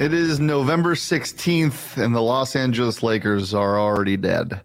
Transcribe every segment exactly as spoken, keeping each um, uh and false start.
It is November sixteenth, and the Los Angeles Lakers are already dead.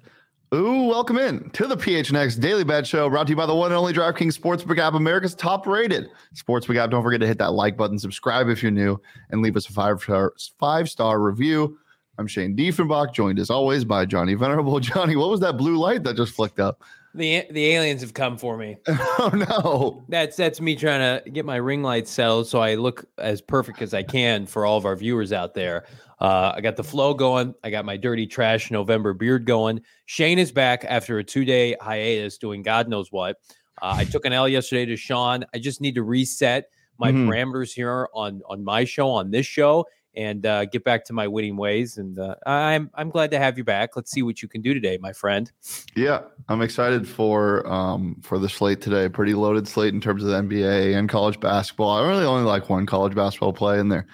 Ooh, welcome in to the P H N X Daily Bet Show, brought to you by the one and only DraftKings Sportsbook app, America's top-rated sportsbook app. Don't forget to hit that like button, subscribe if you're new, and leave us a five-star five-star review. I'm Shane Diefenbach, joined as always by Johnny Venerable. Johnny, what was that blue light that just flicked up? The the aliens have come for me. Oh, no. That's that's me trying to get my ring light settled so I look as perfect as I can for all of our viewers out there. Uh, I got the flow going. I got my dirty trash November beard going. Shane is back after a two-day hiatus doing God knows what. Uh, I took an L yesterday to Sean. I just need to reset my mm-hmm. parameters here on, on my show, on this show, and uh, get back to my winning ways. And uh, I'm I'm glad to have you back. Let's see what you can do today, my friend. Yeah, I'm excited for um, for the slate today. Pretty loaded slate in terms of the N B A and college basketball. I really only like one college basketball play in there.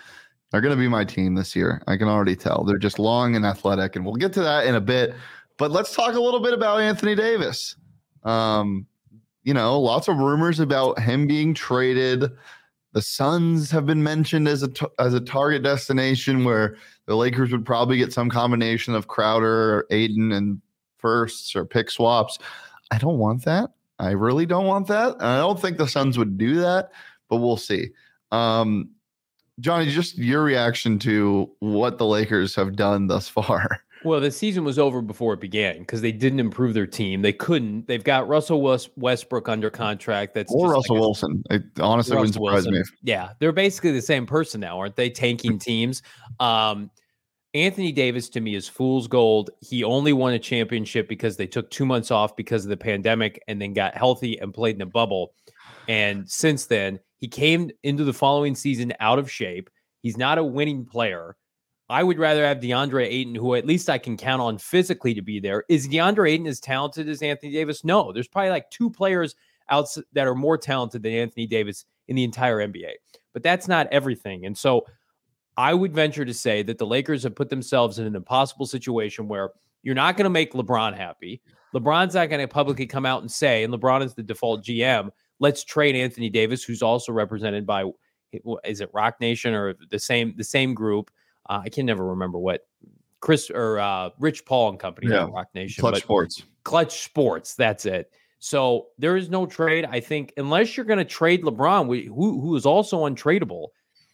They're going to be my team this year. I can already tell. They're just long and athletic, and we'll get to that in a bit. But let's talk a little bit about Anthony Davis. Um, you know, lots of rumors about him being traded. The Suns have been mentioned as a t- as a target destination where the Lakers would probably get some combination of Crowder or Ayton and firsts or pick swaps. I don't want that. I really don't want that. And I don't think the Suns would do that, but we'll see. Um, Johnny, just your reaction to what the Lakers have done thus far. Well, the season was over before it began because they didn't improve their team. They couldn't. They've got Russell West, Westbrook under contract. That's or Russell like a, Wilson. It honestly Russell wouldn't surprise Wilson. me. Yeah, they're basically the same person now, aren't they? Tanking teams. Um, Anthony Davis, to me, is fool's gold. He only won a championship because they took two months off because of the pandemic and then got healthy and played in a bubble. And since then, he came into the following season out of shape. He's not a winning player. I would rather have DeAndre Ayton, who at least I can count on physically to be there. Is DeAndre Ayton as talented as Anthony Davis? No, there's probably like two players out that are more talented than Anthony Davis in the entire N B A, but that's not everything. And so I would venture to say that the Lakers have put themselves in an impossible situation where you're not going to make LeBron happy. LeBron's not going to publicly come out and say, and LeBron is the default G M, let's trade Anthony Davis, who's also represented by, is it Roc Nation or the same, the same group? Uh, I can never remember what Chris or uh, Rich Paul and company, yeah. Roc Nation, Clutch Sports, Clutch Sports. That's it. So there is no trade. I think unless you're going to trade LeBron, who who is also untradeable,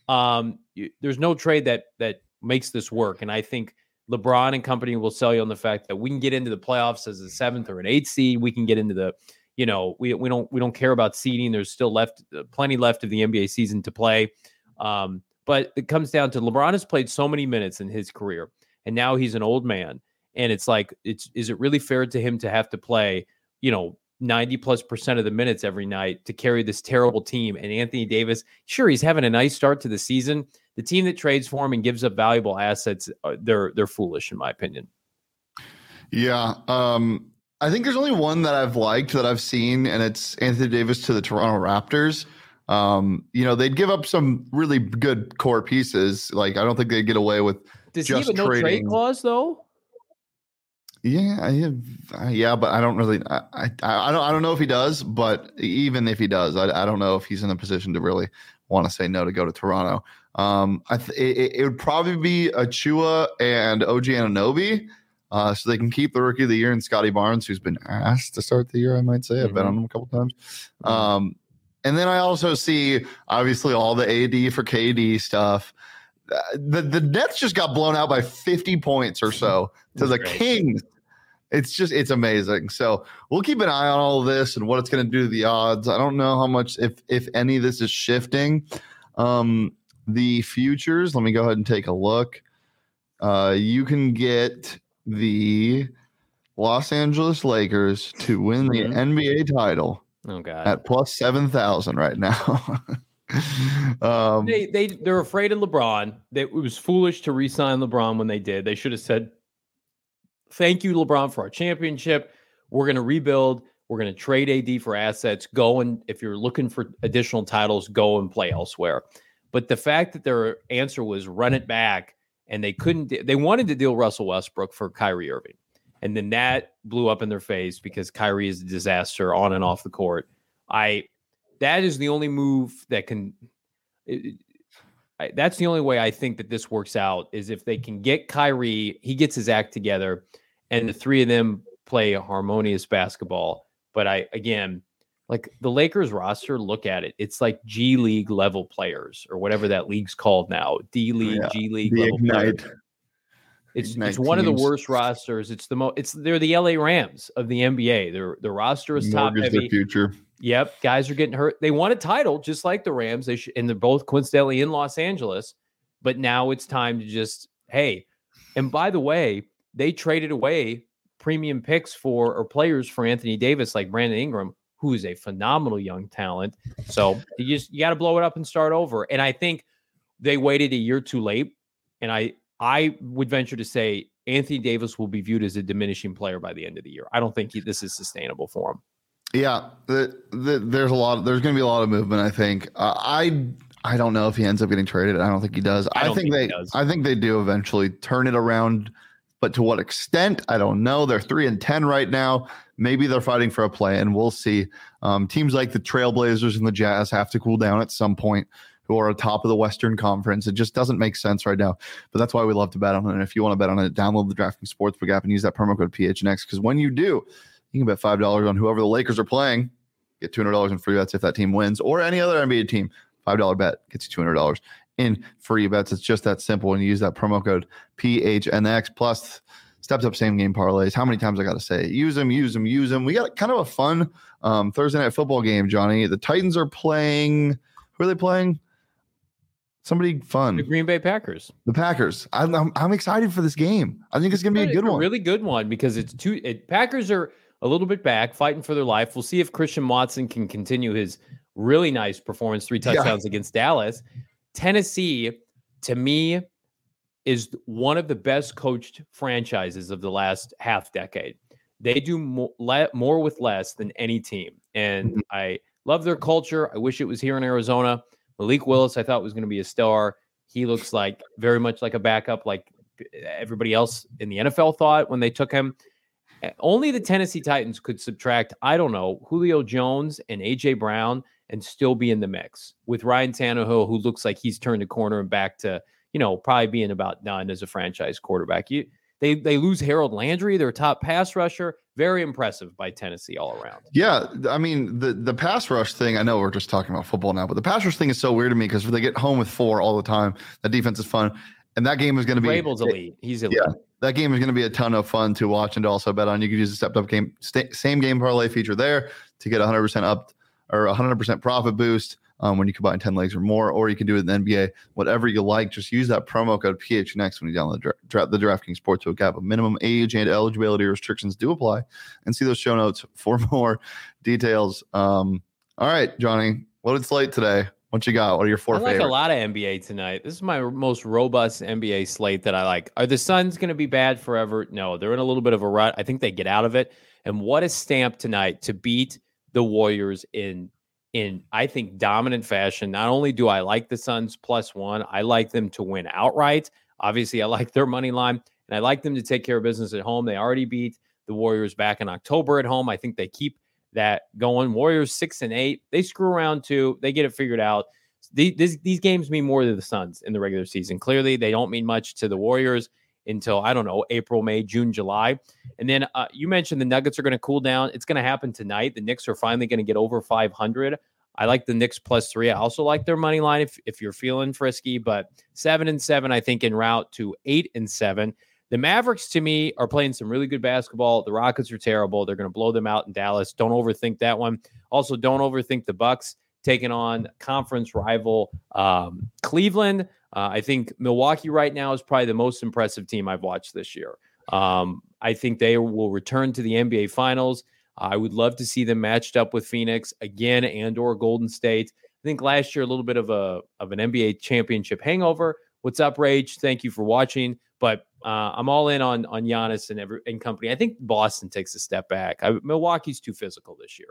um, you, there's no trade that that makes this work. And I think LeBron and company will sell you on the fact that we can get into the playoffs as a seventh or an eighth seed. We can get into the, you know, we we don't we don't care about seeding. There's still left uh, plenty left of the N B A season to play. Um, But it comes down to LeBron has played so many minutes in his career, and now he's an old man. And it's like, it's is it really fair to him to have to play, you know, ninety plus percent of the minutes every night to carry this terrible team? And Anthony Davis, sure, he's having a nice start to the season. The team that trades for him and gives up valuable assets, they're they're foolish, in my opinion. Yeah, um, I think there's only one that I've liked that I've seen, and it's Anthony Davis to the Toronto Raptors. Um, you know, they'd give up some really good core pieces. Like, I don't think they'd get away with Does just he have a no trade clause, though? Yeah, I have, uh, yeah, but I don't really. I, I, I don't. I don't know if he does. But even if he does, I, I don't know if he's in a position to really want to say no to go to Toronto. Um, I th- it, it would probably be Achua and O G Anunobi, uh, so they can keep the Rookie of the Year and Scottie Barnes, who's been asked to start the year. I might say mm-hmm. I've been on him a couple times. Mm-hmm. Um. And then I also see, obviously, all the A D for K D stuff. The the Nets just got blown out by fifty points or so to the Kings. It's just, it's amazing. So we'll keep an eye on all of this and what it's going to do to the odds. I don't know how much, if if any of this is shifting. Um, the futures, let me go ahead and take a look. Uh, you can get the Los Angeles Lakers to win the N B A title. Oh God! At plus seven thousand right now. um, they they they're afraid of LeBron. They, it was foolish to re-sign LeBron when they did. They should have said, "Thank you, LeBron, for our championship. We're going to rebuild. We're going to trade A D for assets. Go and if you're looking for additional titles, go and play elsewhere." But the fact that their answer was run it back, and they couldn't. They wanted to deal Russell Westbrook for Kyrie Irving. And then that blew up in their face because Kyrie is a disaster on and off the court. I, that is the only move that can, it, I, that's the only way I think that this works out is if they can get Kyrie, he gets his act together, and the three of them play harmonious basketball. But I, again, like the Lakers roster, look at it. It's like G League level players or whatever that league's called now. D League, yeah, G League. Level Ignite. Players. It's Ignite it's one teams. Of the worst rosters. It's the most. It's they're the L A Rams of the N B A. Their the roster is top heavy. Their future. Yep, guys are getting hurt. They want a title just like the Rams. They sh- and they're both coincidentally in Los Angeles. But now it's time to just hey. And by the way, they traded away premium picks for or players for Anthony Davis, like Brandon Ingram, who is a phenomenal young talent. So you just you got to blow it up and start over. And I think they waited a year too late. And I I would venture to say Anthony Davis will be viewed as a diminishing player by the end of the year. I don't think he, this is sustainable for him. Yeah, the, the, there's a lot. Of, there's going to be a lot of movement. I think. Uh, I I don't know if he ends up getting traded. I don't think he does. I, I think, think they. I think they do eventually turn it around, but to what extent? I don't know. They're three and ten right now. Maybe they're fighting for a play, and we'll see. Um, teams like the Trailblazers and the Jazz have to cool down at some point. Who are atop of the Western Conference. It just doesn't make sense right now. But that's why we love to bet on it. And if you want to bet on it, download the DraftKings Sportsbook app and use that promo code P H N X. Because when you do, you can bet five dollars on whoever the Lakers are playing. Get two hundred dollars in free bets if that team wins. Or any other N B A team. five dollars bet gets you two hundred dollars in free bets. It's just that simple. And you use that promo code P H N X. Plus, steps up same game parlays. How many times I got to say it? Use them, use them, use them. We got kind of a fun um, Thursday night football game, Johnny. The Titans are playing. Who are they playing? Somebody fun. The Green Bay Packers. The Packers. I'm, I'm, I'm excited for this game. I think it's going to be a good one. A really good one because it's two. It, Packers are a little bit back, fighting for their life. We'll see if Christian Watson can continue his really nice performance, three touchdowns yeah. against Dallas. Tennessee, to me, is one of the best coached franchises of the last half decade. They do more, le, more with less than any team. And mm-hmm. I love their culture. I wish it was here in Arizona. Malik Willis, I thought was going to be a star. He looks like very much like a backup, like everybody else in the N F L thought when they took him. Only the Tennessee Titans could subtract, I don't know, Julio Jones and A J Brown and still be in the mix with Ryan Tannehill, who looks like he's turned a corner and back to, you know, probably being about done as a franchise quarterback. You, they they lose Harold Landry, their top pass rusher. Very impressive by Tennessee all around. Yeah, I mean, the, the pass rush thing, I know we're just talking about football now, but the pass rush thing is so weird to me because they get home with four all the time. That defense is fun. And that game is going to be – Rabel's elite. He's elite. Yeah, that game is going to be a ton of fun to watch and to also bet on. You could use the stepped-up game, st- same game parlay feature there to get one hundred percent up or one hundred percent profit boost um, when you combine ten legs or more, or you can do it in the N B A, whatever you like. Just use that promo code P H N X when you download the, Dra- the DraftKings Sportsbook app. A minimum age and eligibility restrictions do apply, and see those show notes for more details. Um, all right, Johnny, loaded slate today. What you got? What are your four I like favorites? A lot of N B A tonight. This is my most robust N B A slate that I like. Are the Suns going to be bad forever? No, they're in a little bit of a rut. I think they get out of it. And what a stamp tonight to beat the Warriors in in I think dominant fashion. Not only do I like the Suns plus one, I like them to win outright. Obviously, I like their money line, and I like them to take care of business at home. They already beat the Warriors back in October at home. I think they keep that going. Warriors six and eight. They screw around too. They get it figured out. The, this, these games mean more to the Suns in the regular season. Clearly, they don't mean much to the Warriors until, I don't know, April, May, June, July. And then uh, you mentioned the Nuggets are going to cool down. It's going to happen tonight. The Knicks are finally going to get over five hundred. I like the Knicks plus three. I also like their money line if, if you're feeling frisky, but seven and seven, I think, en route to eight and seven. The Mavericks, to me, are playing some really good basketball. The Rockets are terrible. They're going to blow them out in Dallas. Don't overthink that one. Also, don't overthink the Bucks taking on conference rival um, Cleveland. Uh, I think Milwaukee right now is probably the most impressive team I've watched this year. Um, I think they will return to the N B A Finals. I would love to see them matched up with Phoenix again and or Golden State. I think last year a little bit of a of an N B A championship hangover. What's up, Rage? Thank you for watching. But uh, I'm all in on on Giannis and every and company. I think Boston takes a step back. I, Milwaukee's too physical this year.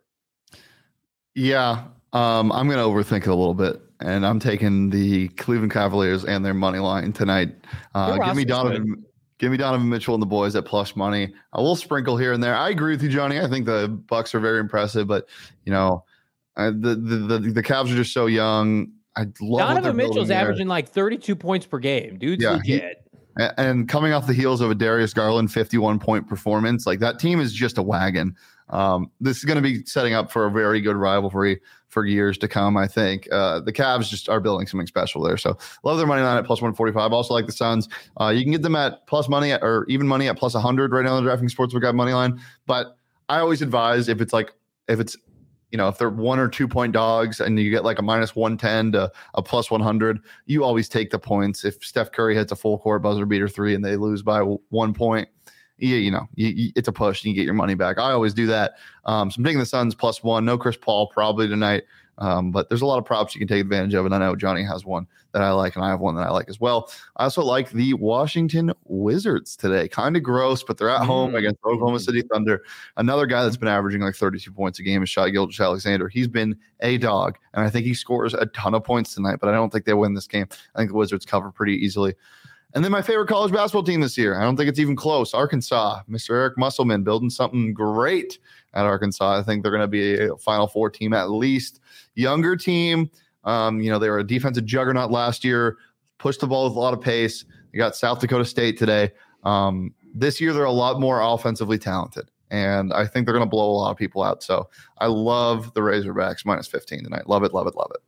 Yeah, um, I'm going to overthink it a little bit, and I'm taking the Cleveland Cavaliers and their money line tonight. Uh, give me Donovan. Good. Give me Donovan Mitchell and the boys at plus money. I will sprinkle here and there. I agree with you, Johnny. I think the Bucks are very impressive, but you know, uh, the, the the the Cavs are just so young. I love Donovan Mitchell's averaging like thirty-two points per game. Dude's yeah, legit. He, and coming off the heels of a Darius Garland fifty-one point performance, like that team is just a wagon. Um, this is going to be setting up for a very good rivalry for years to come, I think. Uh, the Cavs just are building something special there. So love their money line at plus one forty-five. Also like the Suns. Uh, you can get them at plus money at, or even money at plus one hundred right now on the DraftKings Sportsbook money line. But I always advise if it's like, if it's, you know, if they're one or two point dogs and you get like a minus one ten to a plus one hundred, you always take the points. If Steph Curry hits a full court buzzer beater three and they lose by one point, you, you know, you, you, it's a push and you get your money back. I always do that. Um, so I'm taking the Suns plus one. No Chris Paul probably tonight, um, but there's a lot of props you can take advantage of. And I know Johnny has one that I like and I have one that I like as well. I also like the Washington Wizards today. Kind of gross, but they're at home against Oklahoma City Thunder. Another guy that's been averaging like thirty-two points a game is Shai Gilgeous-Alexander. He's been a dog, and I think he scores a ton of points tonight, but I don't think they win this game. I think the Wizards cover pretty easily. And then my favorite college basketball team this year. I don't think it's even close. Arkansas, Mister Eric Musselman building something great at Arkansas. I think they're going to be a Final Four team at least. Younger team. Um, you know, they were a defensive juggernaut last year. Pushed the ball with a lot of pace. They got South Dakota State today. Um, this year, they're a lot more offensively talented. And I think they're going to blow a lot of people out. So I love the Razorbacks minus fifteen tonight. Love it, love it, love it.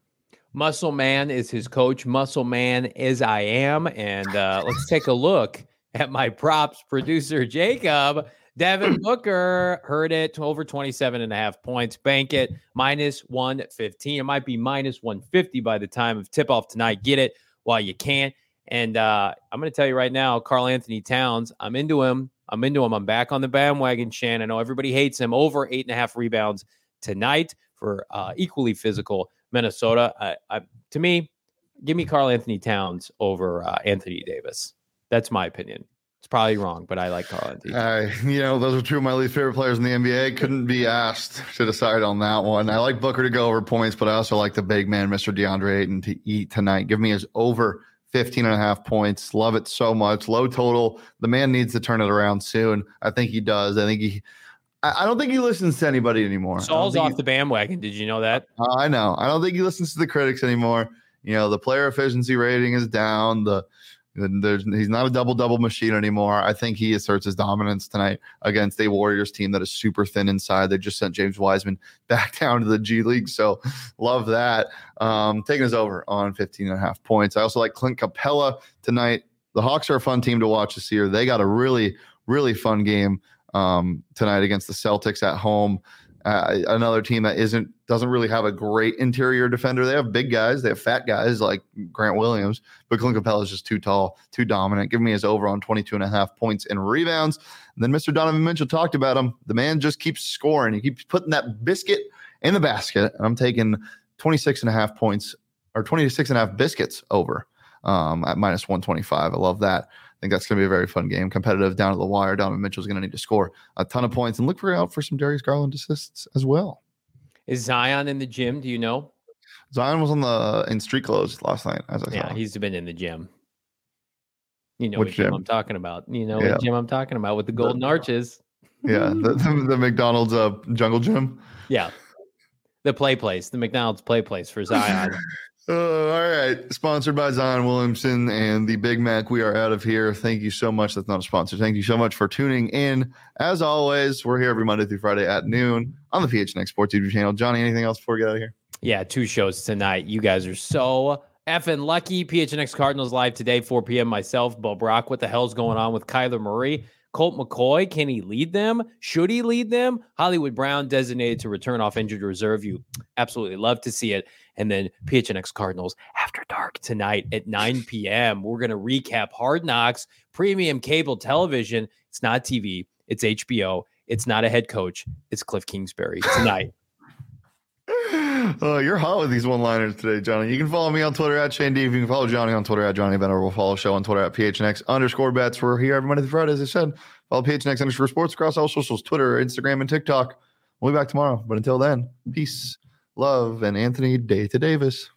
Muscle Man is his coach. Muscle Man is I am. And uh, let's take a look at my props producer, Jacob. Devin Booker heard it over twenty-seven and a half points. Bank it minus one fifteen. It might be minus one fifty by the time of tip off tonight. Get it while you can. And uh, I'm going to tell you right now, Karl-Anthony Towns, I'm into him. I'm into him. I'm back on the bandwagon, Shan. I know everybody hates him. Over eight and a half rebounds tonight for uh, equally physical Minnesota. I, I, to me, give me Karl-Anthony Towns over uh, Anthony Davis. That's my opinion. It's probably wrong, but I like Karl-Anthony. Uh, you know, those are two of my least favorite players in the N B A. Couldn't be asked to decide on that one. I like Booker to go over points, but I also like the big man, Mister DeAndre Ayton, to eat tonight. Give me his over fifteen and a half points. Love it so much. Low total. The man needs to turn it around soon. I think he does. I think he... I don't think he listens to anybody anymore. Saul's off he, the bandwagon. Did you know that? Uh, I know. I don't think he listens to the critics anymore. You know, the player efficiency rating is down. The, the there's he's not a double-double machine anymore. I think he asserts his dominance tonight against a Warriors team that is super thin inside. They just sent James Wiseman back down to the G League, so love that. Um, taking us over on fifteen and a half points. I also like Clint Capela tonight. The Hawks are a fun team to watch this year. They got a really, really fun game um tonight against the Celtics at home, uh, another team that isn't doesn't really have a great interior defender. They have big guys, they have fat guys like Grant Williams, but Clint Capela is just too tall, too dominant. Give me his over on twenty-two and a half points and rebounds. And then Mister Donovan Mitchell, talked about him. The man just keeps scoring. He keeps putting that biscuit in the basket, and I'm taking twenty-six and a half points or twenty-six and a half biscuits over um at minus one twenty-five. I love that. I think that's going to be a very fun game. Competitive down to the wire. Donovan Mitchell's going to need to score a ton of points. And look for out for some Darius Garland assists as well. Is Zion in the gym? Do you know? Zion was on the in street clothes last night. As I yeah, saw. He's been in the gym. You know what gym I'm talking about. You know yeah. what gym I'm talking about with the golden arches. Yeah, the, the, the McDonald's uh, jungle gym. Yeah, the play place. The McDonald's play place for Zion. Uh, all right. Sponsored by Zion Williamson and the Big Mac. We are out of here. Thank you so much. That's not a sponsor. Thank you so much for tuning in. As always, we're here every Monday through Friday at noon on the P H N X Sports YouTube channel. Johnny, anything else before we get out of here? Yeah, two shows tonight. You guys are so effing lucky. P H N X Cardinals live today, four p.m. Myself, Bob Brock. What the hell's going on with Kyler Murray? Colt McCoy, can he lead them? Should he lead them? Hollywood Brown designated to return off injured reserve. You absolutely love to see it. And then P H N X Cardinals after dark tonight at nine p.m. We're going to recap Hard Knocks, premium cable television. It's not T V. It's H B O. It's not a head coach. It's Cliff Kingsbury tonight. Oh, you're hot with these one-liners today, Johnny. You can follow me on Twitter at Shane Dief. You can follow Johnny on Twitter at Johnny Venerable. Follow the show on Twitter at P H N X underscore bets. We're here every Monday through Friday, as I said. Follow P H N X underscore sports across all socials, Twitter, Instagram, and TikTok. We'll be back tomorrow. But until then, peace, love, and Anthony Day to Davis.